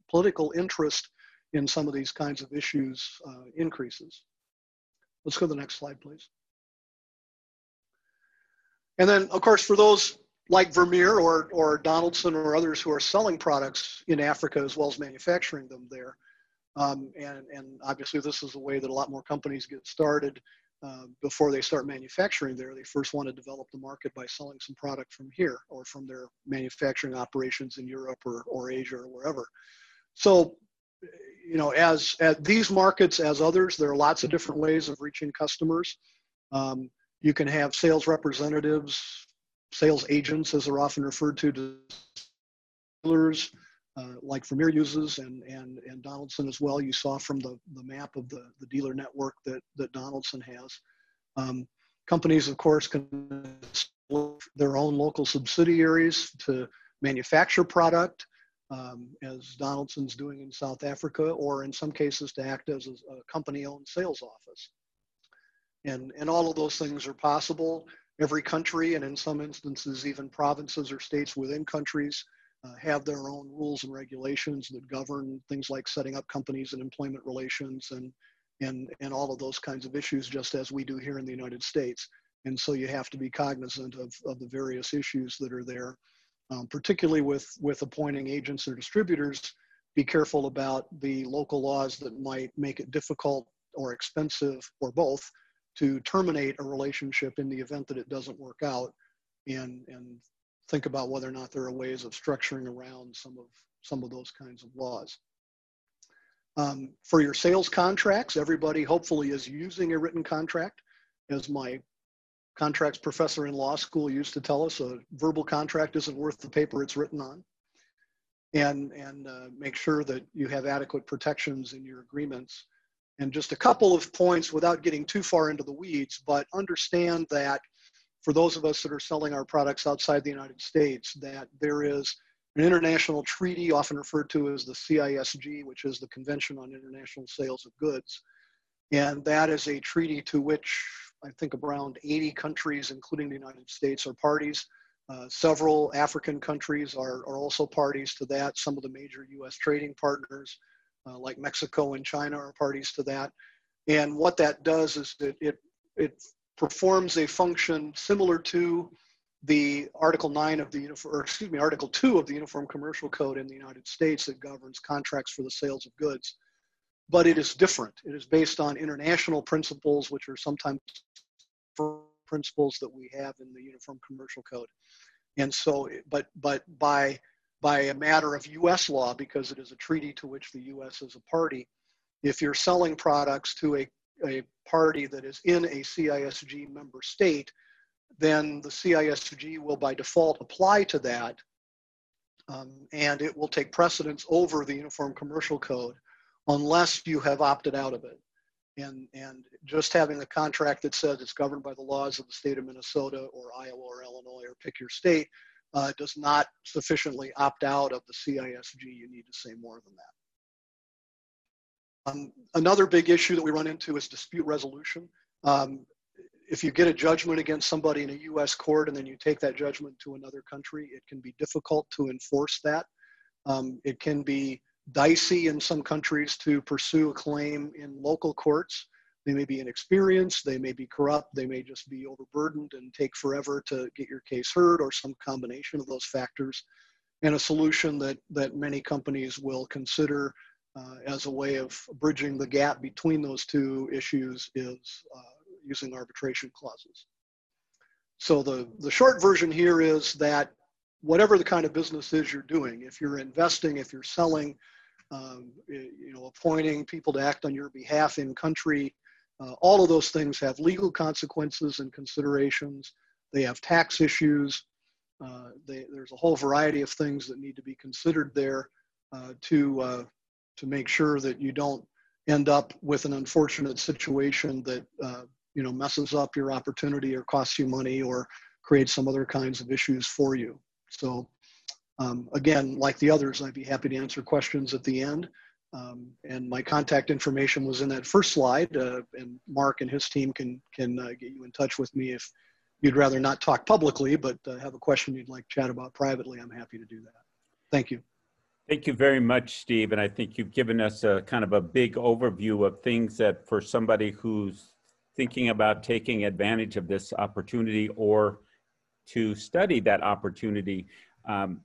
political interest in some of these kinds of issues increases. Let's go to the next slide, please. And then, of course, for those like Vermeer or Donaldson or others who are selling products in Africa as well as manufacturing them there, and obviously this is a way that a lot more companies get started. Before they start manufacturing there, they first want to develop the market by selling some product from here or from their manufacturing operations in Europe or Asia or wherever. So, as at these markets, as others, there are lots of different ways of reaching customers. You can have sales representatives, sales agents, as they're often referred to dealers, like Vermeer uses and Donaldson as well. You saw from the map of the dealer network that Donaldson has. Companies, of course, can look their own local subsidiaries to manufacture product, as Donaldson's doing in South Africa, or in some cases to act as a company-owned sales office. And all of those things are possible. Every country, and in some instances even provinces or states within countries, have their own rules and regulations that govern things like setting up companies and employment relations and all of those kinds of issues, just as we do here in the United States. And so you have to be cognizant of the various issues that are there, particularly with appointing agents or distributors be careful about the local laws that might make it difficult or expensive or both to terminate a relationship in the event that it doesn't work out, and think about whether or not there are ways of structuring around some of those kinds of laws. For your sales contracts, everybody hopefully is using a written contract. As my contracts professor in law school used to tell us, a verbal contract isn't worth the paper it's written on. And make sure that you have adequate protections in your agreements. And just a couple of points without getting too far into the weeds, but understand that for those of us that are selling our products outside the United States, that there is an international treaty, often referred to as the CISG, which is the Convention on International Sales of Goods. And that is a treaty to which I think around 80 countries, including the United States, are parties. Several African countries are also parties to that. Some of the major U.S. trading partners like Mexico and China are parties to that. And what that does is that it performs a function similar to the Article 2 of the Uniform Commercial Code in the United States that governs contracts for the sales of goods. But it is different. It is based on international principles, which are sometimes principles that we have in the Uniform Commercial Code. And so, but by a matter of US law, because it is a treaty to which the US is a party, if you're selling products to a party that is in a CISG member state, then the CISG will by default apply to that, and it will take precedence over the Uniform Commercial Code unless you have opted out of it. And just having a contract that says it's governed by the laws of the state of Minnesota or Iowa or Illinois or pick your state does not sufficiently opt out of the CISG. You need to say more than that. Another big issue that we run into is dispute resolution. If you get a judgment against somebody in a U.S. court and then you take that judgment to another country, it can be difficult to enforce that. It can be dicey in some countries to pursue a claim in local courts. They may be inexperienced, they may be corrupt, they may just be overburdened and take forever to get your case heard, or some combination of those factors. And a solution that many companies will consider as a way of bridging the gap between those two issues is using arbitration clauses. So the short version here is that whatever the kind of business is you're doing, if you're investing, if you're selling, appointing people to act on your behalf in country, all of those things have legal consequences and considerations. They have tax issues. There's a whole variety of things that need to be considered there to make sure that you don't end up with an unfortunate situation that messes up your opportunity or costs you money or creates some other kinds of issues for you. So again, like the others, I'd be happy to answer questions at the end. And my contact information was in that first slide, and Mark and his team can get you in touch with me if you'd rather not talk publicly, but have a question you'd like to chat about privately, I'm happy to do that. Thank you. Thank you very much, Steve. And I think you've given us a kind of a big overview of things that for somebody who's thinking about taking advantage of this opportunity or to study that opportunity,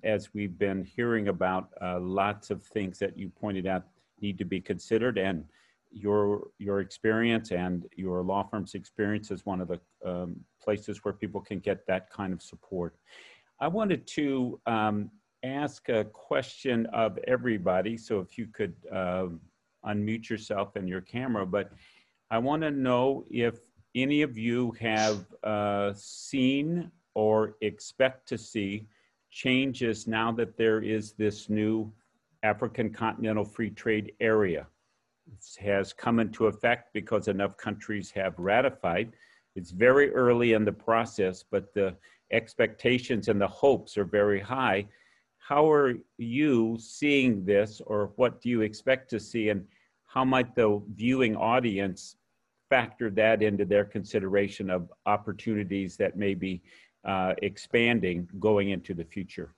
as we've been hearing about lots of things that you pointed out need to be considered, and your experience and your law firm's experience is one of the places where people can get that kind of support. I wanted to ask a question of everybody, so if you could unmute yourself and your camera, but I wanna know if any of you have seen or expect to see changes now that there is this new African Continental Free Trade Area. It has come into effect because enough countries have ratified. It's very early in the process, but the expectations and the hopes are very high. How are you seeing this, or what do you expect to see, and how might the viewing audience factor that into their consideration of opportunities that may be expanding going into the future?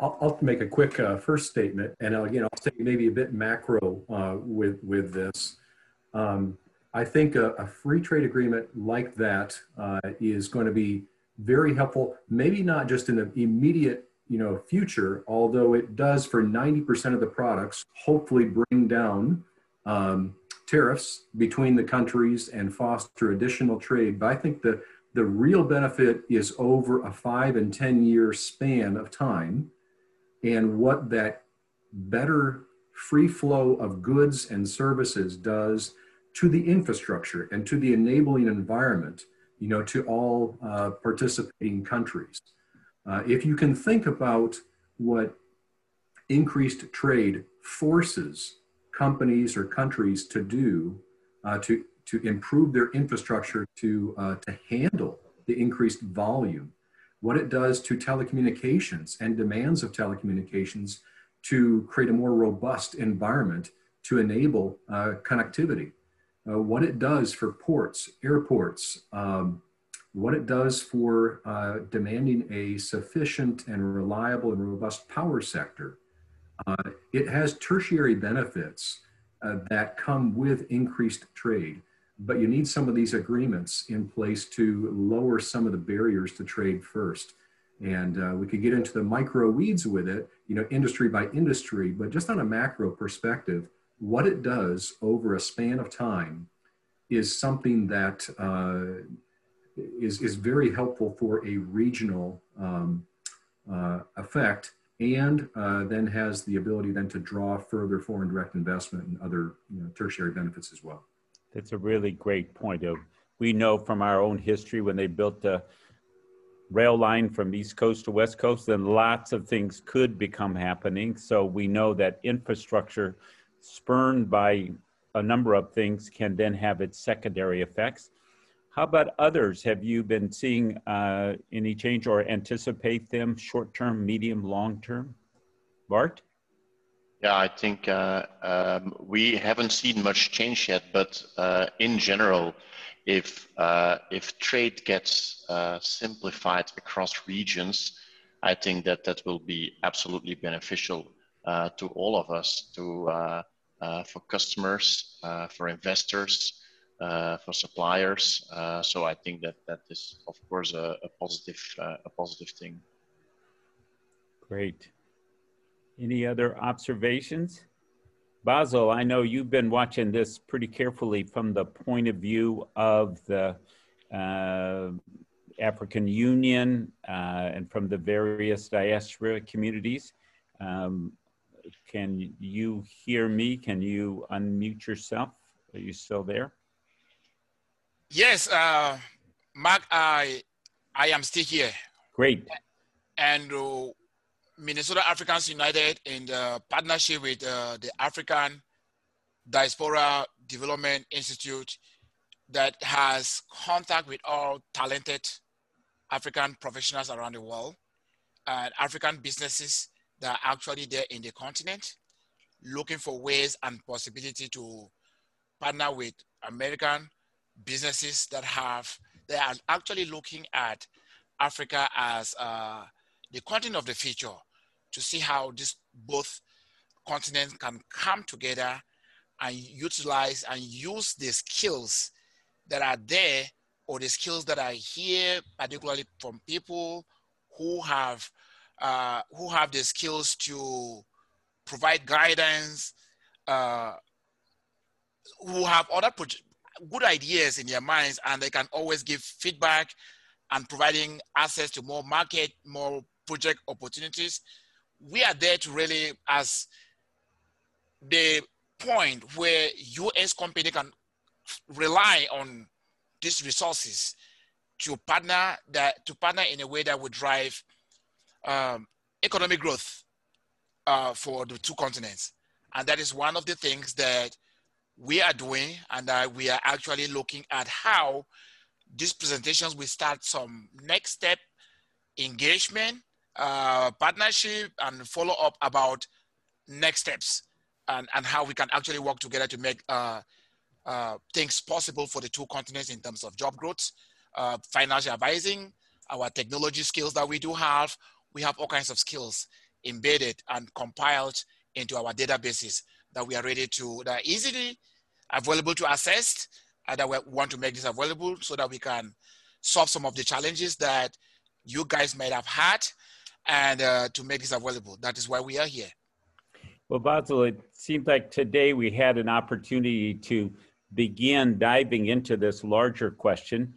I'll make a quick first statement, and I'll say maybe a bit macro with this. I think a free trade agreement like that is going to be very helpful, maybe not just in the immediate future, although it does for 90% of the products, hopefully bring down tariffs between the countries and foster additional trade. But I think the real benefit is over a 5- and 10-year span of time, and what that better free flow of goods and services does to the infrastructure and to the enabling environment, to all participating countries. If you can think about what increased trade forces companies or countries to do to improve their infrastructure to handle the increased volume, what it does to telecommunications and demands of telecommunications to create a more robust environment to enable connectivity, what it does for ports, airports, what it does for demanding a sufficient and reliable and robust power sector. It has tertiary benefits that come with increased trade, but you need some of these agreements in place to lower some of the barriers to trade first. And we could get into the micro weeds with it, industry by industry, but just on a macro perspective, what it does over a span of time is something that is very helpful for a regional effect, and then has the ability then to draw further foreign direct investment and other tertiary benefits as well. That's a really great point. We know from our own history when they built the rail line from East Coast to West Coast, then lots of things could become happening. So we know that infrastructure spurned by a number of things can then have its secondary effects. How about others? Have you been seeing any change or anticipate them short-term, medium, long-term? Bart? Yeah, I think we haven't seen much change yet, but in general, if trade gets simplified across regions, I think that that will be absolutely beneficial to all of us, to for customers, for investors, for suppliers, so I think that that is, of course, a positive thing. Great. Any other observations? Basil, I know you've been watching this pretty carefully from the point of view of the African Union and from the various diaspora communities. Can you hear me? Can you unmute yourself? Are you still there? Yes, Mark, I am still here. Great. And Minnesota Africans United, in the partnership with the African Diaspora Development Institute, that has contact with all talented African professionals around the world and African businesses that are actually there in the continent, looking for ways and possibility to partner with American businesses that they are actually looking at Africa as the continent of the future, to see how this both continents can come together and utilize and use the skills that are there, or the skills that are here, particularly from people who have the skills to provide guidance, who have other good ideas in their minds, and they can always give feedback and providing access to more market, more project opportunities. We are there to really, as the point where U.S. company can rely on these resources to partner in a way that would drive economic growth for the two continents. And that is one of the things that we are doing, and we are actually looking at how these presentations will start some next step engagement, partnership, and follow up about next steps, and how we can actually work together to make things possible for the two continents in terms of job growth, financial advising, our technology skills that we do have. We have all kinds of skills embedded and compiled into our databases that we are ready to, that are easily available to access, and that we want to make this available so that we can solve some of the challenges that you guys might have had and to make this available. That is why we are here. Well, Basil, it seems like today we had an opportunity to begin diving into this larger question.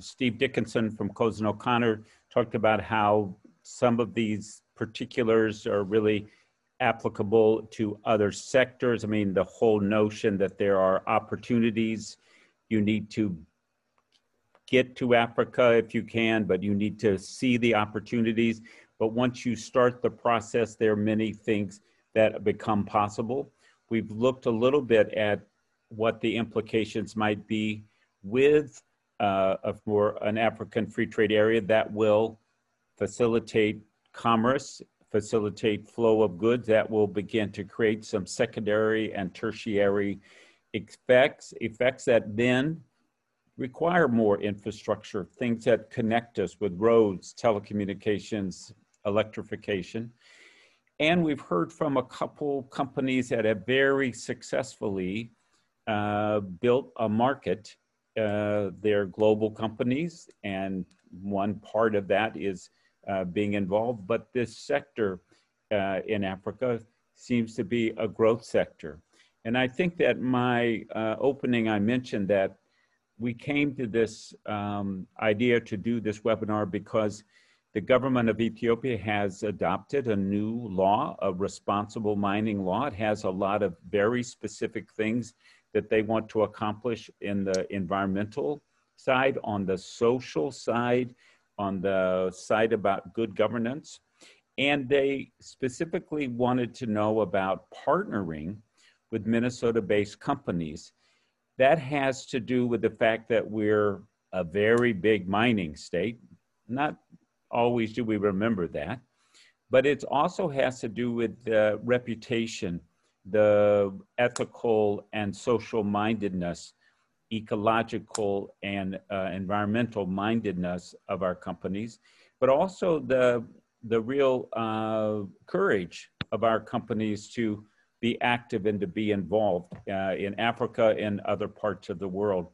Steve Dickinson from Cozen O'Connor talked about how some of these particulars are really applicable to other sectors. I mean, the whole notion that there are opportunities. You need to get to Africa if you can, but you need to see the opportunities. But once you start the process, there are many things that become possible. We've looked a little bit at what the implications might be with an African free trade area that will facilitate commerce, facilitate flow of goods, that will begin to create some secondary and tertiary effects that then require more infrastructure, things that connect us with roads, telecommunications, electrification. And we've heard from a couple companies that have very successfully built a market. They're global companies, and one part of that is being involved, but this sector in Africa seems to be a growth sector. And I think that my opening, I mentioned that we came to this idea to do this webinar because the government of Ethiopia has adopted a new law, a responsible mining law. It has a lot of very specific things that they want to accomplish in the environmental side, on the social side, on the side about good governance. And they specifically wanted to know about partnering with Minnesota-based companies. That has to do with the fact that we're a very big mining state. Not always do we remember that, but it also has to do with the reputation, the ethical and social mindedness, ecological and environmental mindedness of our companies, but also the real courage of our companies to be active and to be involved in Africa and other parts of the world.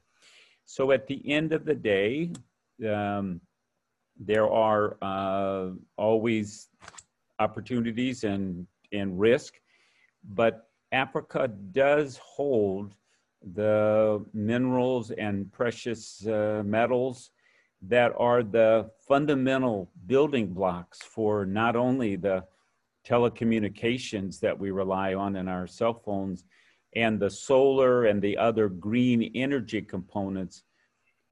So at the end of the day, there are always opportunities and risk, but Africa does hold the minerals and precious metals that are the fundamental building blocks for not only the telecommunications that we rely on in our cell phones and the solar and the other green energy components,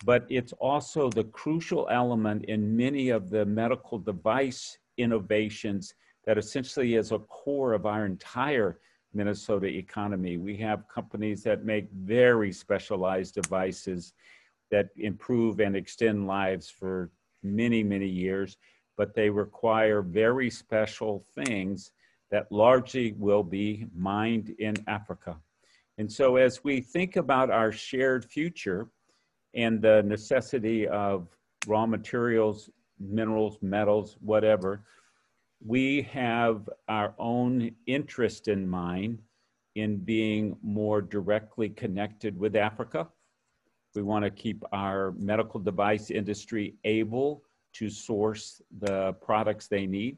but it's also the crucial element in many of the medical device innovations that essentially is a core of our entire Minnesota economy. We have companies that make very specialized devices that improve and extend lives for many, many years, but they require very special things that largely will be mined in Africa. And so as we think about our shared future and the necessity of raw materials, minerals, metals, whatever, we have our own interest in mind in being more directly connected with Africa. We want to keep our medical device industry able to source the products they need.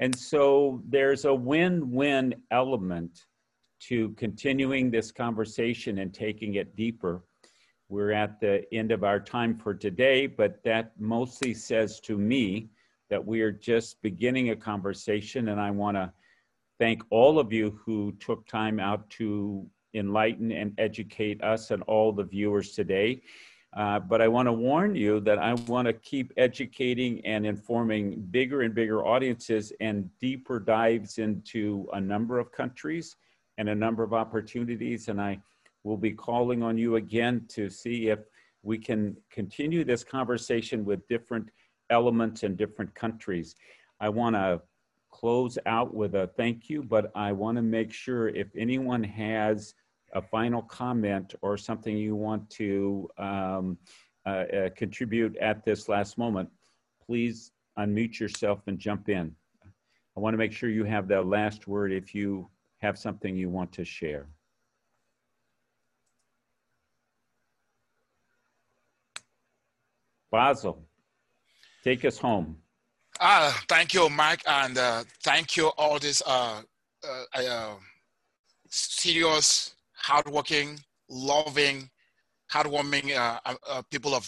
And so there's a win-win element to continuing this conversation and taking it deeper. We're at the end of our time for today, but that mostly says to me that we are just beginning a conversation, and I want to thank all of you who took time out to enlighten and educate us and all the viewers today. But I want to warn you that I want to keep educating and informing bigger and bigger audiences and deeper dives into a number of countries and a number of opportunities. And I will be calling on you again to see if we can continue this conversation with different elements and different countries. I want to close out with a thank you, but I want to make sure if anyone has a final comment or something you want to contribute at this last moment, please unmute yourself and jump in. I want to make sure you have the last word if you have something you want to share. Basil, take us home. Thank you, Mark, and thank you all these serious, hardworking, loving, heartwarming people of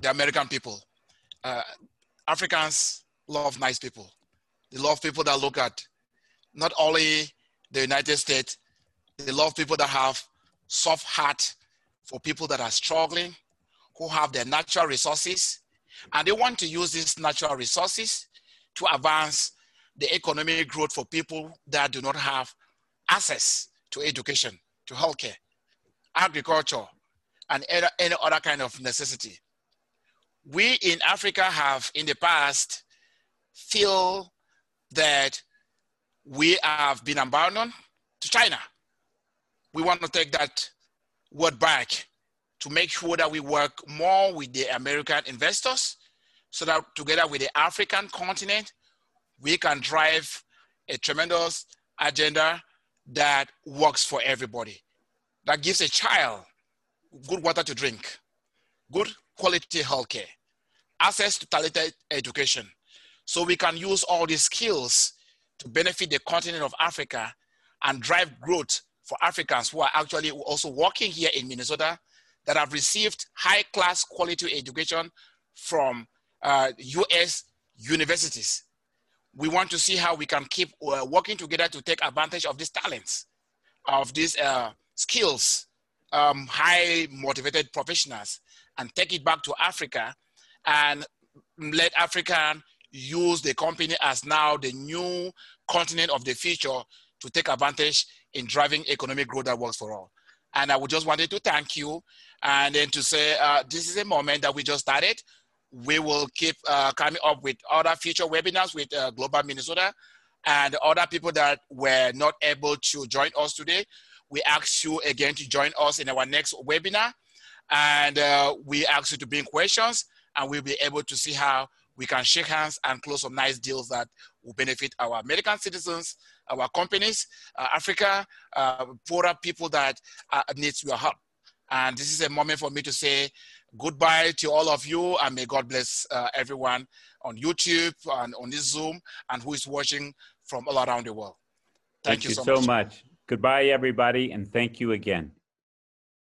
the American people. Africans love nice people. They love people that look at not only the United States, they love people that have soft heart for people that are struggling, who have their natural resources, and they want to use these natural resources to advance the economic growth for people that do not have access to education, to healthcare, agriculture, and any other kind of necessity. We in Africa have in the past feel that we have been abandoned to China. We want to take that word back to make sure that we work more with the American investors so that together with the African continent, we can drive a tremendous agenda that works for everybody, that gives a child good water to drink, good quality healthcare, access to talented education. So we can use all these skills to benefit the continent of Africa and drive growth for Africans who are actually also working here in Minnesota that have received high class quality education from US universities. We want to see how we can keep working together to take advantage of these talents, of these skills, high motivated professionals, and take it back to Africa and let Africa use the company as now the new continent of the future to take advantage in driving economic growth that works for all. And I would just wanted to thank you and then to say this is a moment that we just started. We will keep coming up with other future webinars with Global Minnesota and other people that were not able to join us today. We ask you again to join us in our next webinar, and we ask you to bring questions, and we'll be able to see how we can shake hands and close some nice deals that will benefit our American citizens, our companies, Africa, poorer people that needs your help. And this is a moment for me to say goodbye to all of you, and may God bless everyone on YouTube and on this Zoom and who is watching from all around the world. Thank you so much. Goodbye, everybody, and thank you again.